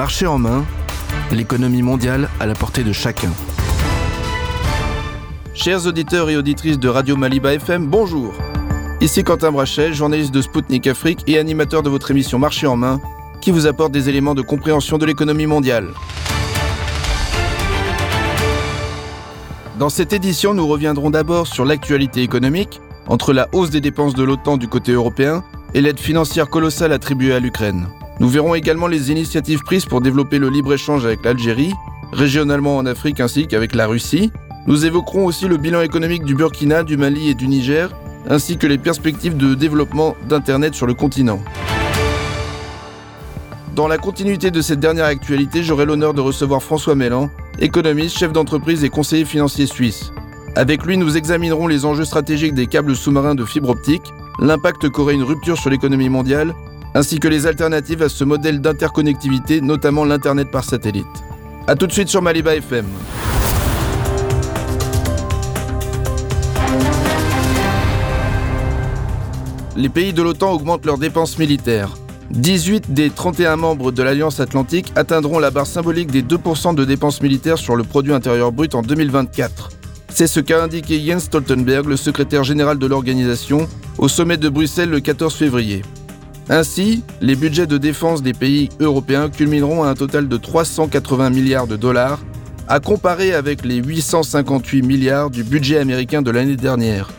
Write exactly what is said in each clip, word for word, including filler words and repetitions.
Marché en main, l'économie mondiale à la portée de chacun. Chers auditeurs et auditrices de Radio Maliba F M, bonjour. Ici Quentin Brachet, journaliste de Spoutnik Afrique et animateur de votre émission Marché en main, qui vous apporte des éléments de compréhension de l'économie mondiale. Dans cette édition, nous reviendrons d'abord sur l'actualité économique, entre la hausse des dépenses de l'OTAN du côté européen et l'aide financière colossale attribuée à l'Ukraine. Nous verrons également les initiatives prises pour développer le libre-échange avec l'Algérie, régionalement en Afrique ainsi qu'avec la Russie. Nous évoquerons aussi le bilan économique du Burkina, du Mali et du Niger, ainsi que les perspectives de développement d'Internet sur le continent. Dans la continuité de cette dernière actualité, j'aurai l'honneur de recevoir François Meylan, économiste, chef d'entreprise et conseiller financier suisse. Avec lui, nous examinerons les enjeux stratégiques des câbles sous-marins de fibre optique, l'impact qu'aurait une rupture sur l'économie mondiale, ainsi que les alternatives à ce modèle d'interconnectivité, notamment l'Internet par satellite. A tout de suite sur Maliba F M. Les pays de l'OTAN augmentent leurs dépenses militaires. dix-huit des trente et un membres de l'Alliance Atlantique atteindront la barre symbolique des deux pour cent de dépenses militaires sur le produit intérieur brut en deux mille vingt-quatre. C'est ce qu'a indiqué Jens Stoltenberg, le secrétaire général de l'organisation, au sommet de Bruxelles le quatorze février. Ainsi, les budgets de défense des pays européens culmineront à un total de trois cent quatre-vingts milliards de dollars, à comparer avec les huit cent cinquante-huit milliards du budget américain de l'année dernière.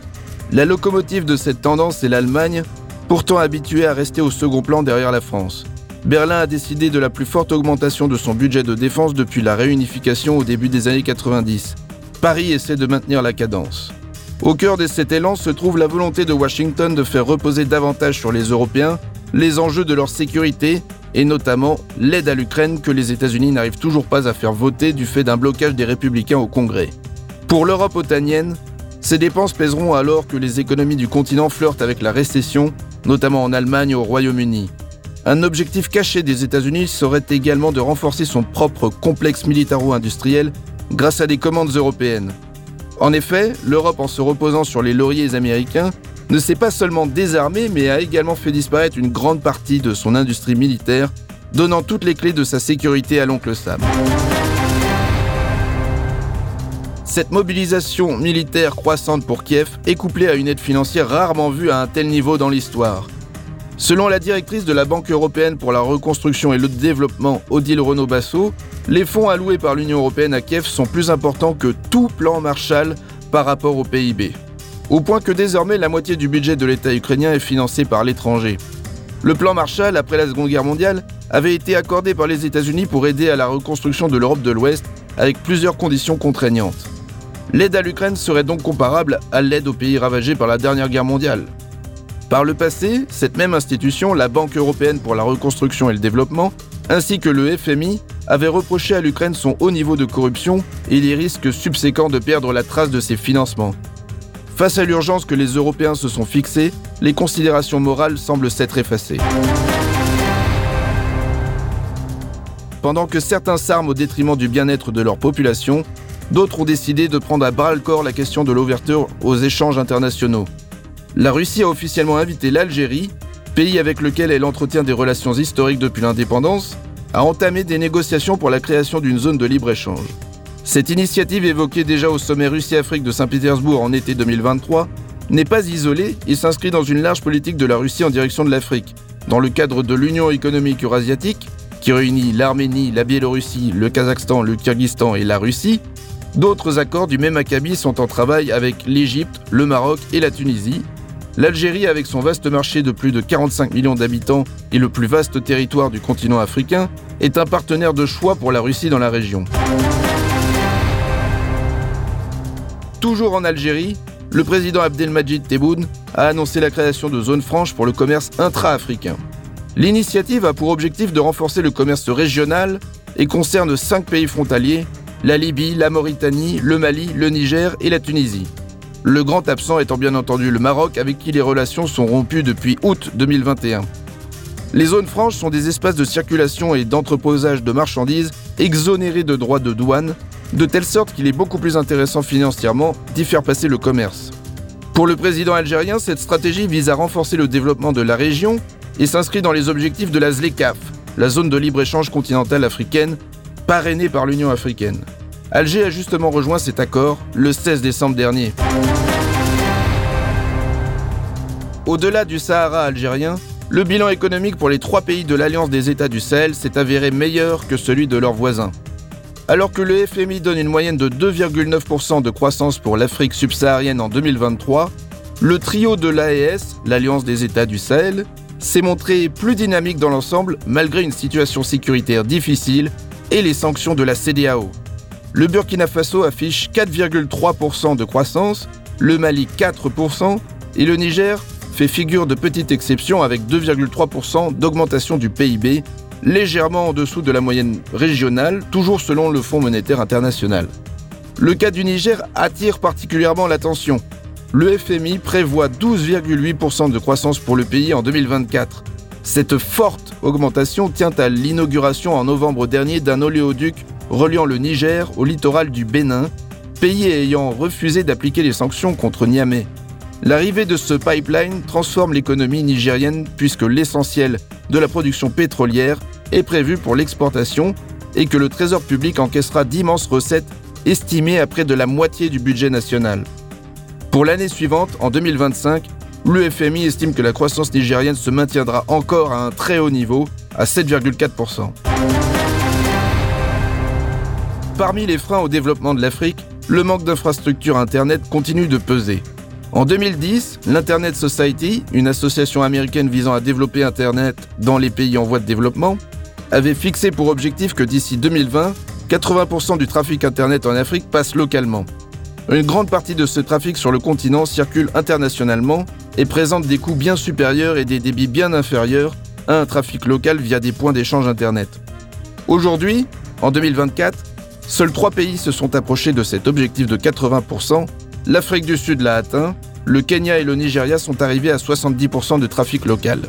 La locomotive de cette tendance est l'Allemagne, pourtant habituée à rester au second plan derrière la France. Berlin a décidé de la plus forte augmentation de son budget de défense depuis la réunification au début des années quatre-vingt-dix. Paris essaie de maintenir la cadence. Au cœur de cet élan se trouve la volonté de Washington de faire reposer davantage sur les Européens les enjeux de leur sécurité et notamment l'aide à l'Ukraine que les États-Unis n'arrivent toujours pas à faire voter du fait d'un blocage des Républicains au Congrès. Pour l'Europe otanienne, ces dépenses pèseront alors que les économies du continent flirtent avec la récession, notamment en Allemagne et au Royaume-Uni. Un objectif caché des États-Unis serait également de renforcer son propre complexe militaro-industriel grâce à des commandes européennes. En effet, l'Europe, en se reposant sur les lauriers américains, ne s'est pas seulement désarmée, mais a également fait disparaître une grande partie de son industrie militaire, donnant toutes les clés de sa sécurité à l'oncle Sam. Cette mobilisation militaire croissante pour Kiev est couplée à une aide financière rarement vue à un tel niveau dans l'histoire. Selon la directrice de la Banque européenne pour la reconstruction et le développement, Odile Renaud-Basso, les fonds alloués par l'Union européenne à Kiev sont plus importants que tout plan Marshall par rapport au P I B. Au point que désormais la moitié du budget de l'État ukrainien est financé par l'étranger. Le plan Marshall, après la Seconde Guerre mondiale, avait été accordé par les États-Unis pour aider à la reconstruction de l'Europe de l'Ouest avec plusieurs conditions contraignantes. L'aide à l'Ukraine serait donc comparable à l'aide aux pays ravagés par la dernière guerre mondiale. Par le passé, cette même institution, la Banque européenne pour la reconstruction et le développement, ainsi que le F M I, avait reproché à l'Ukraine son haut niveau de corruption et les risques subséquents de perdre la trace de ses financements. Face à l'urgence que les Européens se sont fixés, les considérations morales semblent s'être effacées. Pendant que certains s'arment au détriment du bien-être de leur population, d'autres ont décidé de prendre à bras-le-corps la question de l'ouverture aux échanges internationaux. La Russie a officiellement invité l'Algérie, pays avec lequel elle entretient des relations historiques depuis l'indépendance, à entamer des négociations pour la création d'une zone de libre-échange. Cette initiative, évoquée déjà au sommet Russie-Afrique de Saint-Pétersbourg en été deux mille vingt-trois, n'est pas isolée et s'inscrit dans une large politique de la Russie en direction de l'Afrique, dans le cadre de l'Union économique eurasiatique, qui réunit l'Arménie, la Biélorussie, le Kazakhstan, le Kyrgyzstan et la Russie. D'autres accords du même acabit sont en travail avec l'Égypte, le Maroc et la Tunisie. L'Algérie, avec son vaste marché de plus de quarante-cinq millions d'habitants et le plus vaste territoire du continent africain, est un partenaire de choix pour la Russie dans la région. Toujours en Algérie, le président Abdelmadjid Tebboune a annoncé la création de zones franches pour le commerce intra-africain. L'initiative a pour objectif de renforcer le commerce régional et concerne cinq pays frontaliers, la Libye, la Mauritanie, le Mali, le Niger et la Tunisie. Le grand absent étant bien entendu le Maroc, avec qui les relations sont rompues depuis août deux mille vingt et un. Les zones franches sont des espaces de circulation et d'entreposage de marchandises exonérés de droits de douane, de telle sorte qu'il est beaucoup plus intéressant financièrement d'y faire passer le commerce. Pour le président algérien, cette stratégie vise à renforcer le développement de la région et s'inscrit dans les objectifs de la ZLECAF, la zone de libre-échange continentale africaine, parrainée par l'Union africaine. Alger a justement rejoint cet accord le seize décembre dernier. Au-delà du Sahara algérien, le bilan économique pour les trois pays de l'Alliance des États du Sahel s'est avéré meilleur que celui de leurs voisins. Alors que le F M I donne une moyenne de deux virgule neuf pour cent de croissance pour l'Afrique subsaharienne en deux mille vingt-trois, le trio de l'A E S, l'Alliance des États du Sahel, s'est montré plus dynamique dans l'ensemble malgré une situation sécuritaire difficile et les sanctions de la CEDEAO. Le Burkina Faso affiche quatre virgule trois pour cent de croissance, le Mali quatre pour cent et le Niger fait figure de petite exception avec deux virgule trois pour cent d'augmentation du P I B, légèrement en dessous de la moyenne régionale, toujours selon le Fonds monétaire international. Le cas du Niger attire particulièrement l'attention. Le F M I prévoit douze virgule huit pour cent de croissance pour le pays en deux mille vingt-quatre. Cette forte augmentation tient à l'inauguration en novembre dernier d'un oléoduc reliant le Niger au littoral du Bénin, pays ayant refusé d'appliquer les sanctions contre Niamey. L'arrivée de ce pipeline transforme l'économie nigérienne puisque l'essentiel de la production pétrolière est prévue pour l'exportation et que le Trésor public encaissera d'immenses recettes estimées à près de la moitié du budget national. Pour l'année suivante, en deux mille vingt-cinq, le F M I estime que la croissance nigérienne se maintiendra encore à un très haut niveau, à sept virgule quatre pour cent. Parmi les freins au développement de l'Afrique, le manque d'infrastructures Internet continue de peser. En deux mille dix, l'Internet Society, une association américaine visant à développer Internet dans les pays en voie de développement, avait fixé pour objectif que d'ici deux mille vingt, quatre-vingts pour cent du trafic Internet en Afrique passe localement. Une grande partie de ce trafic sur le continent circule internationalement et présente des coûts bien supérieurs et des débits bien inférieurs à un trafic local via des points d'échange Internet. Aujourd'hui, en deux mille vingt-quatre, seuls trois pays se sont approchés de cet objectif de quatre-vingts pour cent. L'Afrique du Sud l'a atteint, le Kenya et le Nigeria sont arrivés à soixante-dix pour cent de trafic local.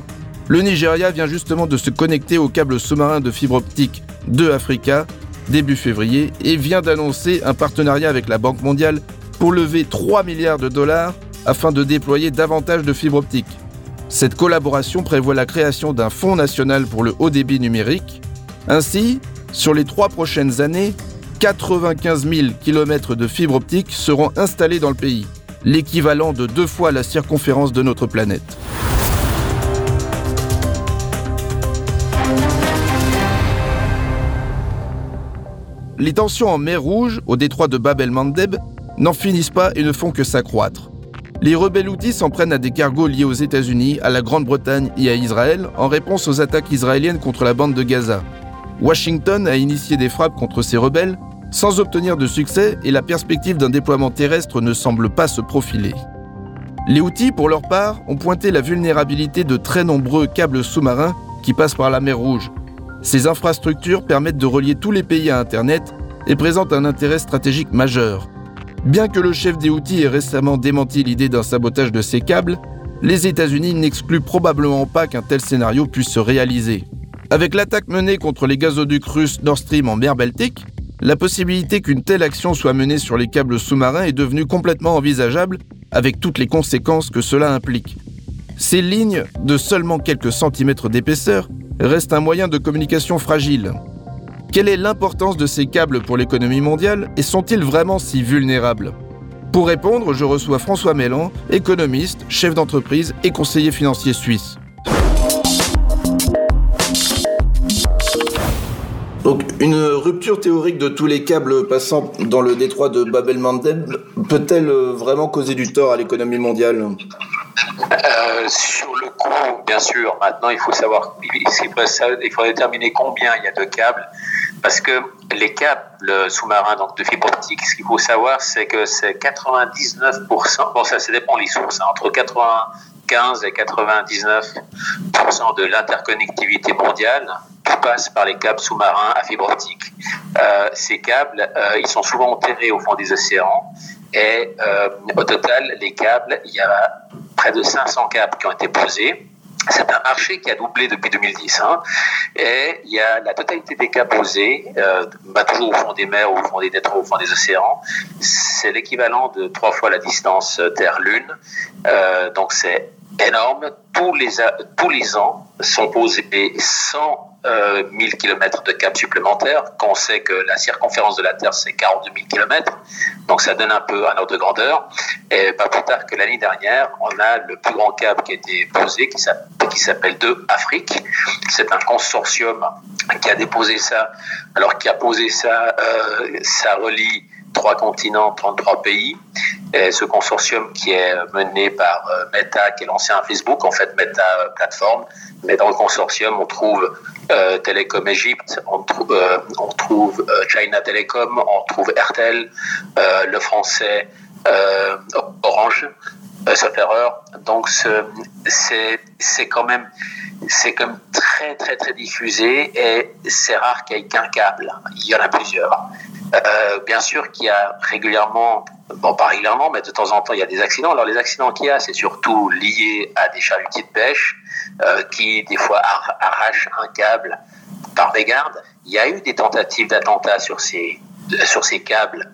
Le Nigeria vient justement de se connecter au câble sous-marin de fibre optique deux Africa début février et vient d'annoncer un partenariat avec la Banque mondiale pour lever trois milliards de dollars afin de déployer davantage de fibres optiques. Cette collaboration prévoit la création d'un fonds national pour le haut débit numérique. Ainsi, sur les trois prochaines années, quatre-vingt-quinze mille kilomètres de fibres optiques seront installés dans le pays, l'équivalent de deux fois la circonférence de notre planète. Les tensions en mer Rouge, au détroit de Bab el-Mandeb, n'en finissent pas et ne font que s'accroître. Les rebelles Houthis s'en prennent à des cargos liés aux États-Unis, à la Grande-Bretagne et à Israël en réponse aux attaques israéliennes contre la bande de Gaza. Washington a initié des frappes contre ces rebelles sans obtenir de succès et la perspective d'un déploiement terrestre ne semble pas se profiler. Les Houthis, pour leur part, ont pointé la vulnérabilité de très nombreux câbles sous-marins qui passent par la mer Rouge. Ces infrastructures permettent de relier tous les pays à Internet et présentent un intérêt stratégique majeur. Bien que le chef des Houthis ait récemment démenti l'idée d'un sabotage de ces câbles, les États-Unis n'excluent probablement pas qu'un tel scénario puisse se réaliser. Avec l'attaque menée contre les gazoducs russes Nord Stream en mer Baltique, la possibilité qu'une telle action soit menée sur les câbles sous-marins est devenue complètement envisageable, avec toutes les conséquences que cela implique. Ces lignes, de seulement quelques centimètres d'épaisseur, restent un moyen de communication fragile. Quelle est l'importance de ces câbles pour l'économie mondiale et sont-ils vraiment si vulnérables ? Pour répondre, je reçois François Meylan, économiste, chef d'entreprise et conseiller financier suisse. Donc, une rupture théorique de tous les câbles passant dans le détroit de Bab el-Mandeb peut-elle vraiment causer du tort à l'économie mondiale ? Euh, sur le coût, bien sûr. Maintenant, il faut savoir, il faut déterminer combien il y a de câbles, parce que les câbles sous-marins, donc de fibre optique, ce qu'il faut savoir, c'est que c'est quatre-vingt-dix-neuf pour cent, bon, ça, ça dépend les sources, hein, entre quatre-vingt-quinze et quatre-vingt-dix-neuf pour cent de l'interconnectivité mondiale passe par les câbles sous-marins à fibre optique. Euh, ces câbles, euh, ils sont souvent enterrés au fond des océans et euh, au total, les câbles, il y a près de cinq cents câbles qui ont été posés. C'est un marché qui a doublé depuis deux mille dix. Hein, et il y a la totalité des câbles posés, euh, bah, toujours au fond des mers, au fond des détroits, au fond des océans. C'est l'équivalent de trois fois la distance Terre-Lune. Euh, donc c'est énorme. Tous les, tous les ans sont posés cent euh, mille kilomètres de câbles supplémentaires, qu'on sait que la circonférence de la Terre, c'est quarante-deux mille kilomètres, donc ça donne un peu un ordre de grandeur. Et pas plus tard que l'année dernière, on a le plus grand câble qui a été posé, qui s'appelle, qui s'appelle deux Africa. C'est un consortium qui a déposé ça, alors qui a posé ça, euh, ça relie trois continents, trente-trois pays. Et ce consortium qui est mené par euh, Meta, qui est l'ancien Facebook, en fait Meta euh, plateforme, mais dans le consortium on trouve euh, Telecom Egypte, on trouve, euh, on trouve euh, China Telecom, on trouve Airtel, euh, le français euh, Orange, euh, sauf erreur. Donc ce, c'est c'est quand même c'est comme très très très diffusé et c'est rare qu'il y ait qu'un câble. Il y en a plusieurs. Euh, bien sûr qu'il y a régulièrement, bon pas régulièrement, mais de temps en temps il y a des accidents. Alors les accidents qu'il y a, c'est surtout lié à des charretiers de pêche euh, qui des fois arrachent un câble par mégarde. Il y a eu des tentatives d'attentats sur ces sur ces câbles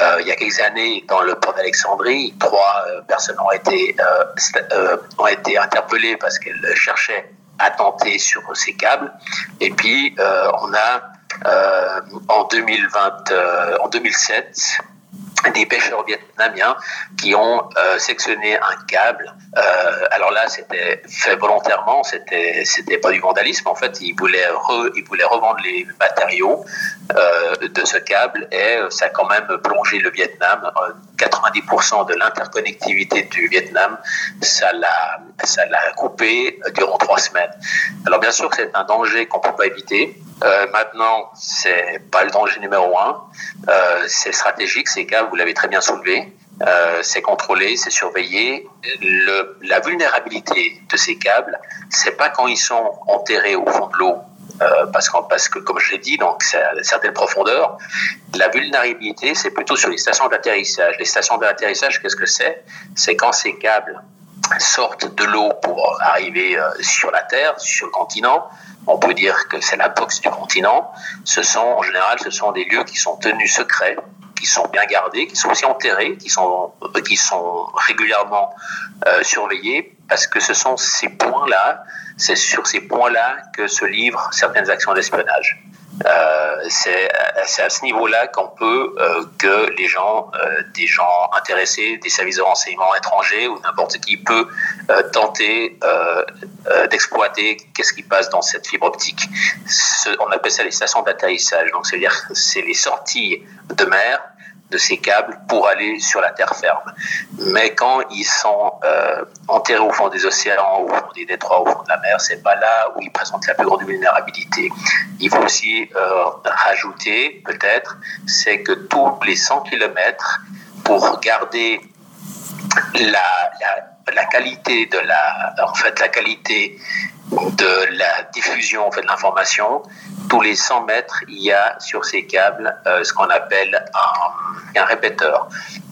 euh, il y a quelques années dans le port d'Alexandrie. Trois euh, personnes ont été euh, euh, ont été interpellées parce qu'elles cherchaient à tenter sur ces câbles. Et puis euh, on a Euh, en deux mille vingt, euh, en deux mille sept, des pêcheurs vietnamiens qui ont euh, sectionné un câble. Euh, alors là, c'était fait volontairement, c'était c'était pas du vandalisme. En fait, ils voulaient re, ils voulaient revendre les matériaux euh, de ce câble et ça a quand même plongé le Vietnam. Euh, quatre-vingt-dix pour cent de l'interconnectivité du Vietnam, ça l'a ça l'a coupé durant trois semaines. Alors bien sûr, c'est un danger qu'on peut pas éviter. Euh, maintenant, c'est pas le danger numéro un. Euh, c'est stratégique, ces câbles, vous l'avez très bien soulevé. Euh, c'est contrôlé, c'est surveillé. Le, la vulnérabilité de ces câbles, c'est pas quand ils sont enterrés au fond de l'eau, euh, parce, que, parce que, comme je l'ai dit, donc c'est à certaines profondeurs. La vulnérabilité, c'est plutôt sur les stations d'atterrissage. Les stations d'atterrissage, qu'est-ce que c'est ? C'est quand ces câbles sortent de l'eau pour arriver euh, sur la Terre, sur le continent. On peut dire que c'est la boxe du continent. Ce sont, en général, ce sont des lieux qui sont tenus secrets, qui sont bien gardés, qui sont aussi enterrés, qui sont, qui sont régulièrement euh, surveillés, parce que ce sont ces points-là, c'est sur ces points-là que se livrent certaines actions d'espionnage. Euh, c'est, c'est à ce niveau-là qu'on peut euh, que les gens, euh, des gens intéressés, des services de renseignement étrangers ou n'importe qui peut euh, tenter euh, euh, d'exploiter qu'est-ce qui passe dans cette fibre optique. Ce, on appelle ça les stations d'atterrissage. Donc, c'est-à-dire que c'est les sorties de mer de ces câbles pour aller sur la terre ferme. Mais quand ils sont euh, enterrés au fond des océans, au fond des détroits, au fond de la mer, c'est pas là où ils présentent la plus grande vulnérabilité. Il faut aussi euh, rajouter, peut-être, c'est que tous les cent kilomètres, pour garder la, la, la qualité de la, en fait, la qualité de la diffusion, en fait, de l'information, tous les cent mètres, il y a sur ces câbles euh, ce qu'on appelle un, un répéteur.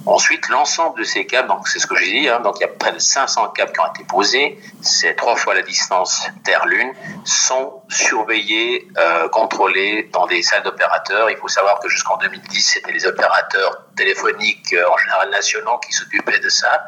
Ensuite, l'ensemble de ces câbles, donc c'est ce que j'ai dit, hein, donc il y a près de cinq cents câbles qui ont été posés, c'est trois fois la distance Terre-Lune, sont surveillés, euh, contrôlés dans des salles d'opérateurs. Il faut savoir que jusqu'en deux mille dix, c'était les opérateurs téléphoniques, euh, en général nationaux, qui s'occupaient de ça.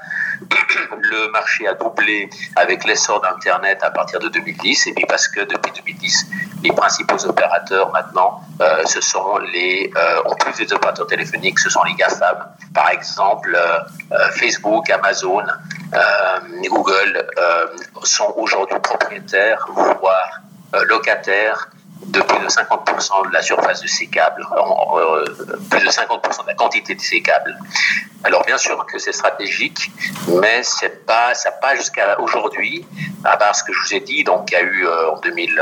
Le marché a doublé avec l'essor d'Internet à partir de deux mille dix, et puis parce que depuis deux mille dix, les principaux opérateurs maintenant, euh, ce sont les, euh, en plus des opérateurs téléphoniques, ce sont les GAFAM, par exemple, euh, Facebook, Amazon, euh, Google euh, sont aujourd'hui propriétaires, voire euh, locataires de plus de cinquante pour cent de la surface de ces câbles, euh, plus de cinquante pour cent de la quantité de ces câbles. Alors bien sûr que c'est stratégique, mais c'est pas, ça passe jusqu'à aujourd'hui, à part ce que je vous ai dit. Donc il y a eu euh, en deux mille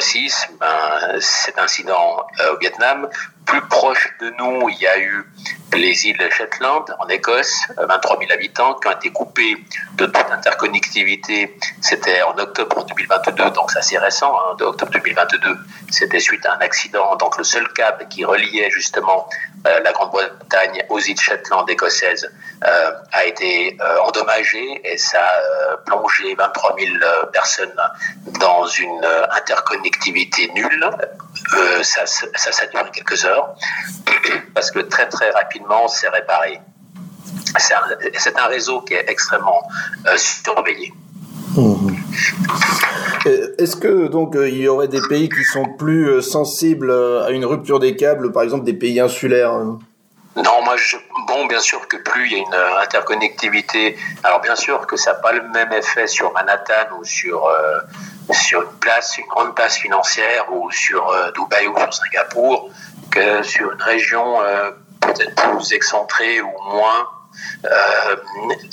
six ben, cet incident euh, au Vietnam. Plus proche de nous, il y a eu les îles Shetland en Écosse, vingt-trois mille habitants qui ont été coupés de toute interconnectivité. C'était en octobre deux mille vingt-deux, donc c'est assez récent, hein, de octobre deux mille vingt-deux. C'était suite à un accident. Donc le seul câble qui reliait justement euh, la Grande-Bretagne aux îles Shetland écossaises euh, a été euh, endommagé et ça a euh, plongé vingt-trois mille personnes dans une euh, interconnectivité nulle. Euh, ça, ça, ça a duré quelques heures, parce que très très rapidement c'est réparé. C'est un, c'est un réseau qui est extrêmement euh, surveillé. Mmh. Est-ce que donc il y aurait des pays qui sont plus sensibles à une rupture des câbles, par exemple des pays insulaires ? Non, moi, je, bon, bien sûr que plus il y a une interconnectivité, alors bien sûr que ça n'a pas le même effet sur Manhattan ou sur, euh, sur une place, une grande place financière ou sur euh, Dubaï ou sur Singapour que sur une région euh, peut-être plus excentrée ou moins, euh,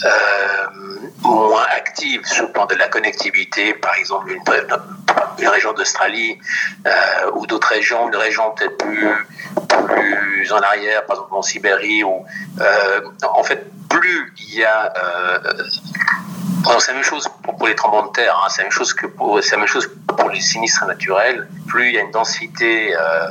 euh, moins active sur le plan de la connectivité, par exemple une, une région d'Australie euh, ou d'autres régions, une région peut-être plus... plus en arrière, par exemple en Sibérie, où, euh, en fait, plus il y a... Euh, c'est la même chose pour, pour les tremblements de terre, hein, c'est la même chose que pour, c'est la même chose pour les sinistres naturels. Plus il y a une densité euh,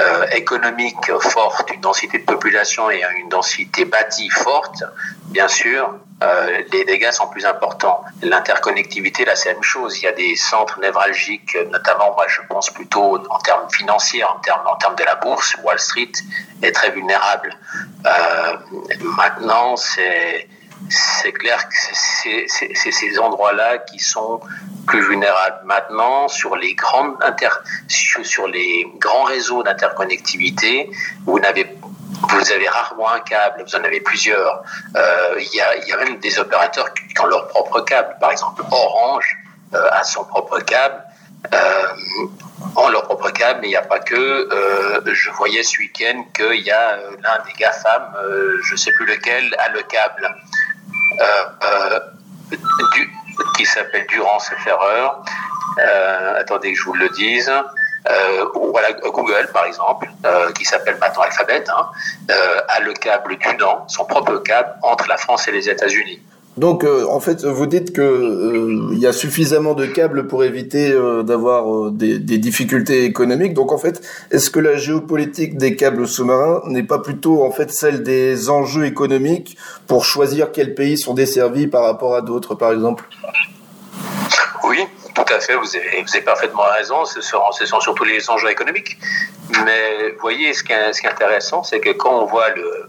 euh, économique forte, une densité de population et une densité bâtie forte, bien sûr, euh, les dégâts sont plus importants. L'interconnectivité, là, c'est la même chose. Il y a des centres névralgiques, notamment, moi, je pense plutôt en termes financiers, en termes, en termes de la bourse, Wall Street est très vulnérable. Euh, maintenant, c'est... C'est clair que c'est, c'est, c'est ces endroits-là qui sont plus vulnérables. Maintenant, sur les grandes inter, sur les grands réseaux d'interconnectivité, vous n'avez vous avez rarement un câble, vous en avez plusieurs. Euh, il y a, il y a même des opérateurs qui ont leur propre câble. Par exemple, Orange euh, a son propre câble. Euh, ont leur propre câble, mais il n'y a pas que. Euh, je voyais ce week-end qu'il y a euh, l'un des GAFAM, euh, je ne sais plus lequel, a le câble euh, euh, du, qui s'appelle Dunant, c'est Ferreur. Euh, attendez que je vous le dise. Euh, voilà, Google, par exemple, euh, qui s'appelle maintenant Alphabet, hein, euh, a le câble Dunant, son propre câble, entre la France et les États-Unis. Donc, euh, en fait, vous dites que euh, y a suffisamment de câbles pour éviter euh, d'avoir euh, des, des difficultés économiques. Donc, en fait, est-ce que la géopolitique des câbles sous-marins n'est pas plutôt, en fait, celle des enjeux économiques pour choisir quels pays sont desservis par rapport à d'autres, par exemple ? Oui, tout à fait. Vous avez, vous avez parfaitement raison. Ce sont, ce sont surtout les enjeux économiques. Mais, vous voyez, ce qui est, ce qui est intéressant, c'est que quand on voit le...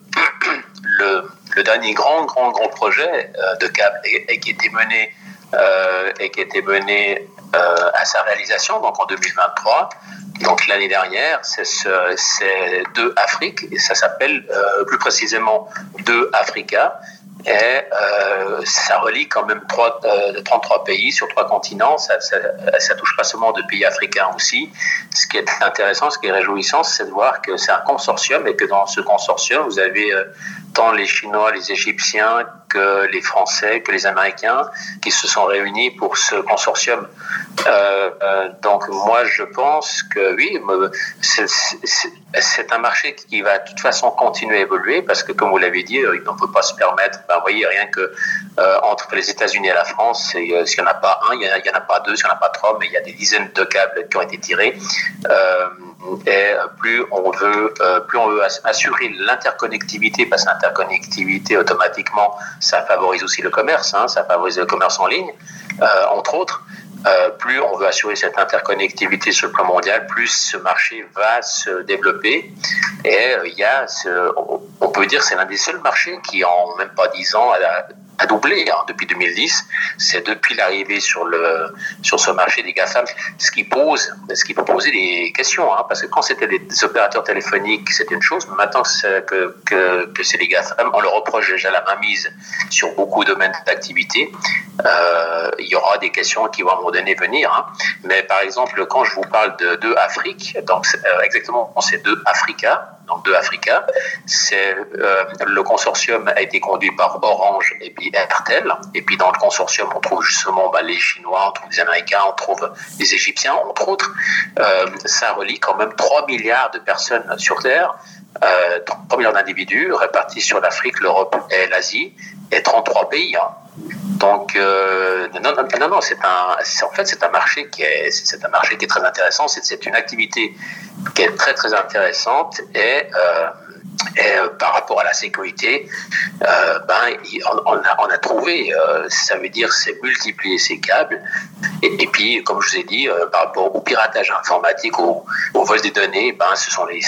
le Le dernier grand, grand, grand projet euh, de câble et, et qui était mené, euh, et qui était mené euh, à sa réalisation, donc en deux mille vingt-trois, donc l'année dernière, c'est, ce, c'est deux Africa, et ça s'appelle euh, plus précisément deux Africa, et euh, ça relie quand même trente-trois pays sur trois continents, ça, ça, ça touche pas seulement de pays africains aussi. Ce qui est intéressant, ce qui est réjouissant, c'est de voir que c'est un consortium et que dans ce consortium, vous avez euh, tant les Chinois, les Égyptiens, que les Français, que les Américains qui se sont réunis pour ce consortium. Euh, euh, donc moi, je pense que oui, c'est, c'est, c'est un marché qui va de toute façon continuer à évoluer parce que, comme vous l'avez dit, on peut pas se permettre, ben, vous voyez, rien que euh, entre les États-Unis et la France, et, euh, s'il n'y en a pas un, il n'y en a pas deux, s'il n'y en a pas trois, mais il y a des dizaines de câbles qui ont été tirés. Euh, et plus on veut, euh, plus on veut assurer l'interconnectivité, parce que l'interconnectivité, automatiquement, ça favorise aussi le commerce, hein, ça favorise le commerce en ligne, euh, entre autres. Euh, plus on veut assurer cette interconnectivité sur le plan mondial, plus ce marché va se développer. Et il euh, y a, ce, on peut dire, c'est l'un des seuls marchés qui, en même pas dix ans, a, a doublé hein, depuis deux mille dix. C'est depuis l'arrivée sur le sur ce marché des GAFAM, ce qui pose, ce qui peut poser des questions, hein, parce que quand c'était des opérateurs téléphoniques, c'était une chose. Maintenant que c'est, que, que, que c'est les GAFAM, on leur reproche déjà la mainmise sur beaucoup de domaines d'activité. Euh, il y aura des questions qui vont à un moment donné venir, hein. Mais par exemple, quand je vous parle de deux Africa, donc c'est, euh, exactement, c'est deux Africa, donc deux Africa, c'est euh, le consortium a été conduit par Orange et puis Airtel, et puis dans le consortium on trouve justement bah, les Chinois, on trouve les Américains, on trouve les Égyptiens, entre autres. Euh, ça relie quand même trois milliards de personnes sur Terre. Euh, trois milliards d'individus répartis sur l'Afrique, l'Europe et l'Asie, et trente-trois pays. Hein. Donc, euh, non, non, non, non, c'est un, c'est, en fait, c'est un marché qui est, c'est, c'est un marché qui est très intéressant. C'est, c'est une activité qui est très, très intéressante. Et, euh, et euh, par rapport à la sécurité, euh, ben, il, on, on, a, on a trouvé. Euh, ça veut dire, c'est multiplier ces câbles. Et, et puis, comme je vous ai dit, euh, par rapport au piratage informatique, au, au vol des données, ben, ce sont les,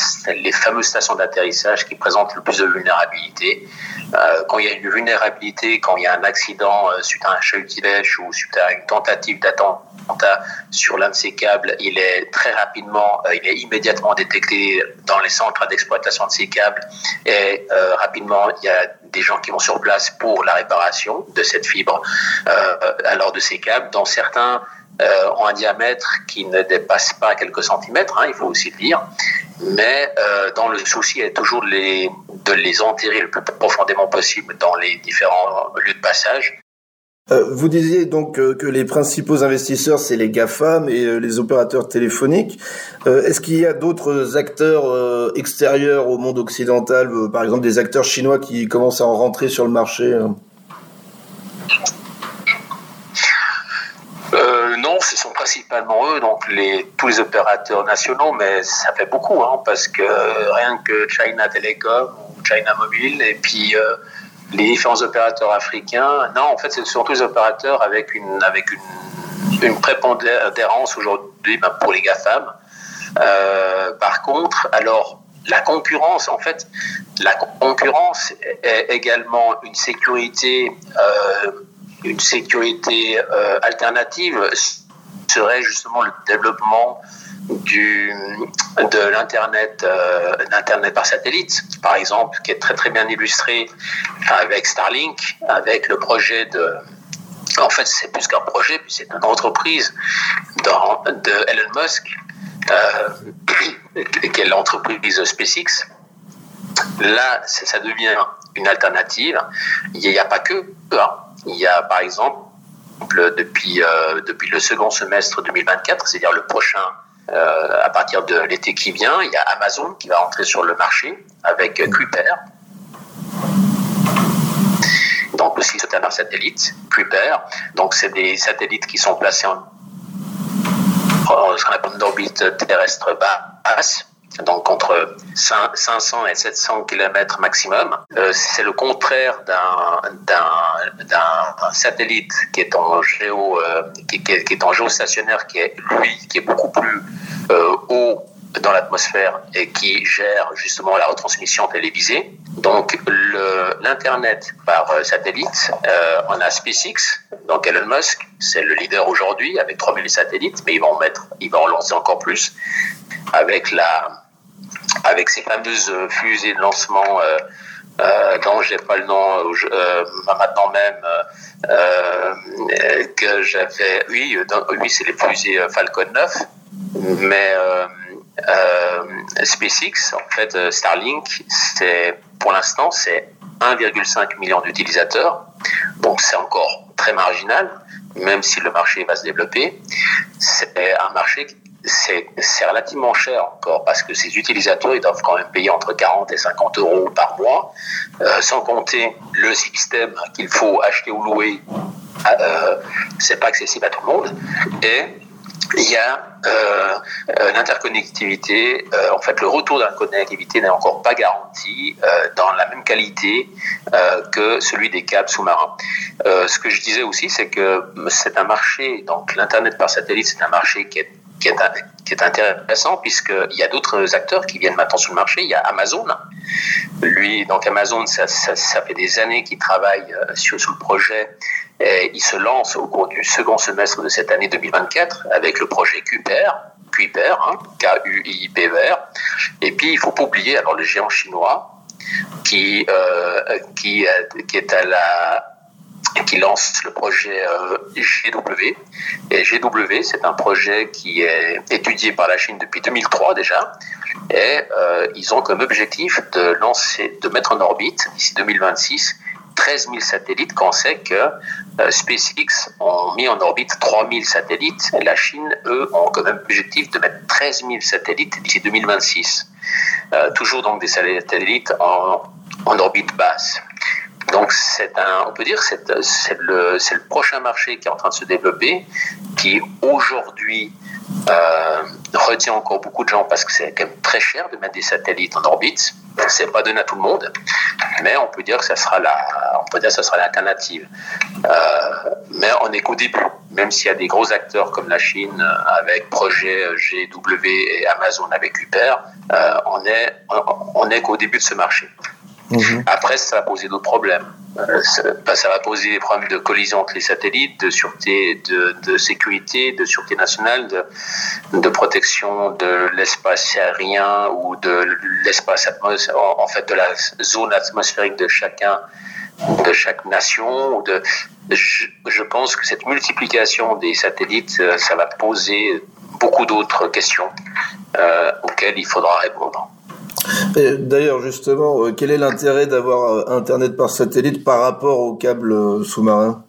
les fameuses stations d'atterrissage qui présentent le plus de vulnérabilité. euh, quand il y a une vulnérabilité, quand il y a un accident euh, suite à un chahutilèche ou suite à une tentative d'attentat sur l'un de ces câbles, il est très rapidement, euh, il est immédiatement détecté dans les centres d'exploitation de ces câbles et euh, rapidement il y a des gens qui vont sur place pour la réparation de cette fibre, euh, alors de ces câbles dont certains Euh, ont un diamètre qui ne dépasse pas quelques centimètres, hein, il faut aussi le dire, mais euh, dont le souci est toujours de les, de les enterrer le plus profondément possible dans les différents lieux de passage. Euh, vous disiez donc euh, que les principaux investisseurs, c'est les GAFAM et euh, les opérateurs téléphoniques. Euh, est-ce qu'il y a d'autres acteurs euh, extérieurs au monde occidental, euh, par exemple des acteurs chinois qui commencent à en rentrer sur le marché hein ? Ce sont principalement eux, donc les, tous les opérateurs nationaux, mais ça fait beaucoup, hein, parce que rien que China Telecom ou China Mobile, et puis euh, les différents opérateurs africains. Non, en fait, ce sont tous les opérateurs avec une, avec une, une prépondérance aujourd'hui ben, pour les GAFAM. Euh, par contre, alors, la concurrence, en fait, la concurrence est également une sécurité, euh, une sécurité euh, alternative. Serait justement le développement du, de l'internet, euh, l'internet par satellite, par exemple, qui est très très bien illustré avec Starlink, avec le projet de, en fait c'est plus qu'un projet, puis c'est une entreprise dans, de Elon Musk, euh, qui est l'entreprise SpaceX. Là, ça devient une alternative. Il n'y a pas que, il y a par exemple Depuis, euh, depuis le second semestre deux mille vingt-quatre, c'est-à-dire le prochain, euh, à partir de l'été qui vient, il y a Amazon qui va entrer sur le marché avec euh, Kuiper. Donc aussi c'est un satellite, Kuiper. Donc c'est des satellites qui sont placés en, en ce qu'on appelle une orbite terrestre basse, donc entre cinq cents et sept cents kilomètres maximum. Euh, c'est le contraire d'un, d'un, d'un satellite qui est en géo, euh, qui, qui, qui est en géostationnaire, qui est lui, qui est beaucoup plus euh, haut dans l'atmosphère et qui gère justement la retransmission télévisée. Donc le, l'internet par satellite, euh, on a SpaceX, donc Elon Musk, c'est le leader aujourd'hui avec trois mille satellites, mais il va en mettre, il va en lancer encore plus avec la, avec ces fameuses fusées de lancement euh, euh, dont j'ai pas le nom euh, maintenant même euh, que j'avais, oui, dans, oui c'est les fusées Falcon neuf, mais euh, Euh, SpaceX, en fait, euh, Starlink, c'est, pour l'instant, c'est un virgule cinq million d'utilisateurs. Donc, c'est encore très marginal, même si le marché va se développer. C'est un marché, c'est, c'est relativement cher encore, parce que ces utilisateurs, ils doivent quand même payer entre quarante et cinquante euros par mois, euh, sans compter le système qu'il faut acheter ou louer. Euh, c'est pas accessible à tout le monde. Et, il y a euh, l'interconnectivité, euh, en fait le retour de la connectivité n'est encore pas garanti euh, dans la même qualité euh, que celui des câbles sous-marins. Euh, ce que je disais aussi, c'est que c'est un marché, donc l'internet par satellite, c'est un marché qui est, qui est, qui est intéressant, puisqu'il y a d'autres acteurs qui viennent maintenant sur le marché. Il y a Amazon, lui, donc Amazon, ça, ça, ça fait des années qu'il travaille sur, sur le projet. Et il se lance au cours du second semestre de cette année deux mille vingt-quatre avec le projet Kuiper, Kuiper, hein, K U I P E R. Et puis il faut pas oublier alors le géant chinois qui euh, qui qui est à la qui lance le projet euh, G W. Et G W, c'est un projet qui est étudié par la Chine depuis deux mille trois déjà. Et euh, ils ont comme objectif de lancer, de mettre en orbite d'ici deux mille vingt-six. treize mille satellites, quand on sait que euh, SpaceX ont mis en orbite trois mille satellites. La Chine, eux, ont quand même l'objectif de mettre treize mille satellites d'ici deux mille vingt-six. Euh, toujours donc des satellites en, en orbite basse. Donc c'est un, on peut dire que c'est, c'est, le, c'est le prochain marché qui est en train de se développer, qui aujourd'hui euh, retient encore beaucoup de gens parce que c'est quand même très cher de mettre des satellites en orbite. C'est pas donné à tout le monde, mais on peut dire que ça sera la, on peut dire que ça sera l'alternative. Euh, mais on est qu'au début, même s'il y a des gros acteurs comme la Chine avec projet G W et Amazon avec Uber, euh, on est, on, on est qu'au début de ce marché. Mmh. Après, ça va poser d'autres problèmes. Euh, ça, bah, ça va poser des problèmes de collision entre les satellites, de sûreté, de, de sécurité, de sûreté nationale, de, de protection de l'espace aérien ou de l'espace atmos, en, en fait, de la zone atmosphérique de chacun, de chaque nation. Ou de, je, je pense que cette multiplication des satellites, ça va poser beaucoup d'autres questions euh, auxquelles il faudra répondre. Et d'ailleurs, justement, quel est l'intérêt d'avoir Internet par satellite par rapport aux câbles sous-marins ?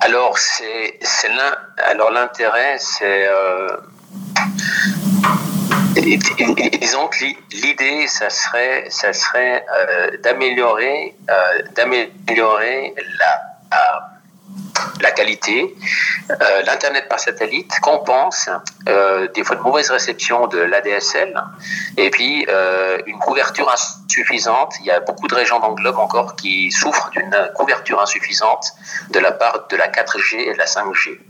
Alors, c'est, c'est l'in... Alors, l'intérêt, c'est... Euh... Disons que l'idée, ça serait, ça serait euh, d'améliorer, euh, d'améliorer la... la... la qualité. Euh, l'Internet par satellite compense euh, des fois de mauvaise réception de l'A D S L et puis euh, une couverture insuffisante. Il y a beaucoup de régions dans le globe encore qui souffrent d'une couverture insuffisante de la part de la quatre G et de la cinq G.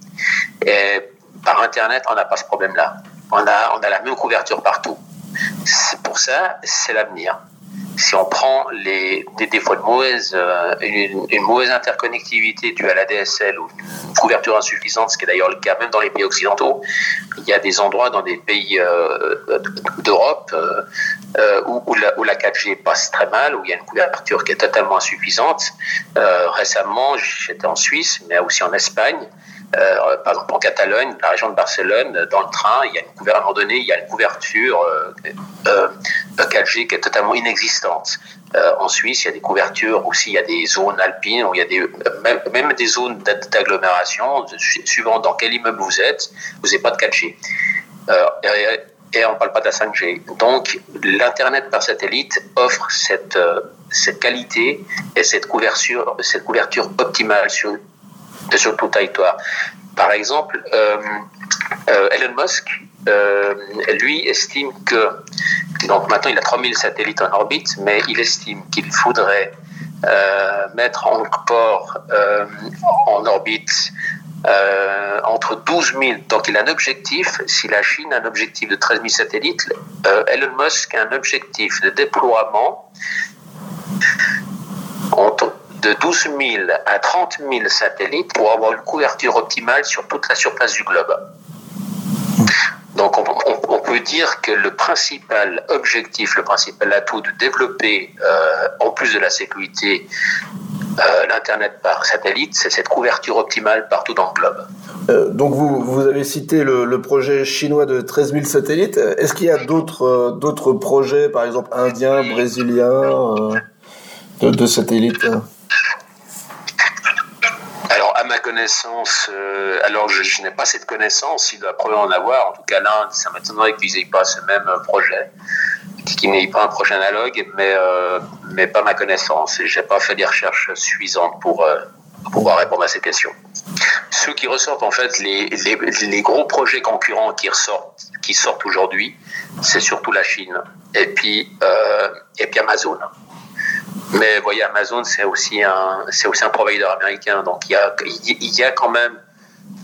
Et par Internet, on n'a pas ce problème-là. On a, on a la même couverture partout. C'est pour ça, c'est l'avenir. Si on prend les, des défauts de mauvaise, euh, une, une mauvaise interconnectivité due à la D S L ou une couverture insuffisante, ce qui est d'ailleurs le cas même dans les pays occidentaux, il y a des endroits dans des pays euh, d'Europe euh, euh, où, où, la, où la quatre G passe très mal, où il y a une couverture qui est totalement insuffisante. Euh, récemment, j'étais en Suisse, mais aussi en Espagne. Euh, par exemple en Catalogne, la région de Barcelone, dans le train, il y a une couverture, à un moment donné, il y a une couverture euh, euh, quatre G qui est totalement inexistante. Euh, en Suisse, il y a des couvertures aussi, il y a des zones alpines, où il y a des, même, même des zones d'agglomération, suivant dans quel immeuble vous êtes, vous n'avez pas de quatre G. Euh, et, et on ne parle pas de la cinq G. Donc, l'Internet par satellite offre cette, cette qualité et cette couverture, cette couverture optimale sur sur tout territoire. Par exemple, euh, euh, Elon Musk, euh, lui, estime que... Donc maintenant, il a trois mille satellites en orbite, mais il estime qu'il faudrait euh, mettre encore euh, en orbite euh, entre douze mille. Donc il a un objectif, si la Chine a un objectif de treize mille satellites, euh, Elon Musk a un objectif de déploiement entre de douze mille à trente mille satellites pour avoir une couverture optimale sur toute la surface du globe. Donc on, on, on peut dire que le principal objectif, le principal atout de développer, euh, en plus de la sécurité, euh, l'Internet par satellite, c'est cette couverture optimale partout dans le globe. Euh, donc vous, vous avez cité le, le projet chinois de treize mille satellites. Est-ce qu'il y a d'autres, euh, d'autres projets, par exemple indiens, brésiliens, euh, de, de satellites ? Ma connaissance, euh, alors je, je n'ai pas cette connaissance, il doit probablement en avoir, en tout cas l'Inde, ça m'étonnerait qu'ils n'aient pas ce même projet, qu'ils n'aient pas un projet analogue, mais, euh, mais pas ma connaissance, et je n'ai pas fait des recherches suffisantes pour, euh, pour pouvoir répondre à ces questions. Ceux qui ressortent, en fait, les, les, les gros projets concurrents qui ressortent, qui sortent aujourd'hui, c'est surtout la Chine, et puis, euh, et puis Amazon. Mais vous voyez, Amazon, c'est aussi un, c'est aussi un provider américain. Donc, il y a, il y a quand même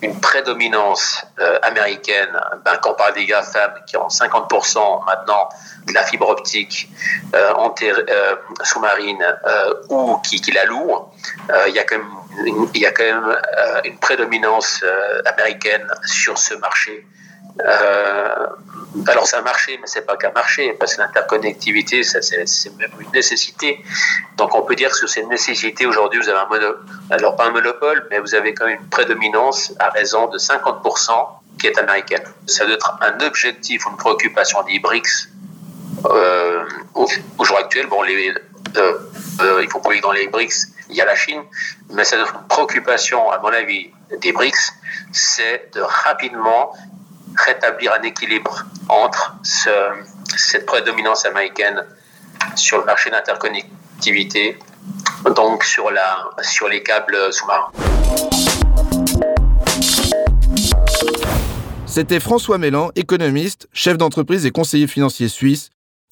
une prédominance euh, américaine. Ben, quand on parle des GAFAM, qui ont cinquante pour cent maintenant de la fibre optique euh, en terre, euh, sous-marine euh, ou qui, qui la louent, euh, il y a quand même une, il y a quand même, euh, une prédominance euh, américaine sur ce marché. Euh, alors c'est un marché, mais c'est pas qu'un marché, parce que l'interconnectivité, ça, c'est, c'est même une nécessité. Donc on peut dire que sur ces nécessités aujourd'hui, vous avez un monopole, alors pas un monopole, mais vous avez quand même une prédominance à raison de cinquante pour cent qui est américaine. Ça doit être un objectif ou une préoccupation des B R I C S euh, au, au jour actuel. Bon, les, euh, euh, il faut pas dire dans les B R I C S, il y a la Chine, mais ça doit être une préoccupation, à mon avis, des B R I C S, c'est de rapidement rétablir un équilibre entre ce, cette prédominance américaine sur le marché d'interconnectivité, donc sur, la, sur les câbles sous-marins. C'était François Meylan, économiste, chef d'entreprise et conseiller financier suisse.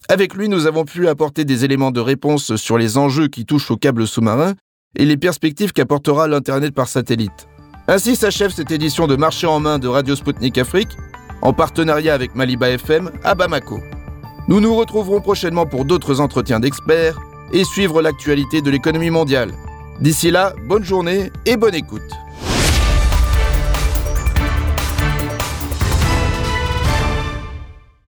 Avec lui, nous avons pu apporter des éléments de réponse sur les enjeux qui touchent aux câbles sous-marins et les perspectives qu'apportera l'Internet par satellite. Ainsi s'achève cette édition de Marché en main de Radio Spoutnik Afrique, en partenariat avec Maliba F M à Bamako. Nous nous retrouverons prochainement pour d'autres entretiens d'experts et suivre l'actualité de l'économie mondiale. D'ici là, bonne journée et bonne écoute.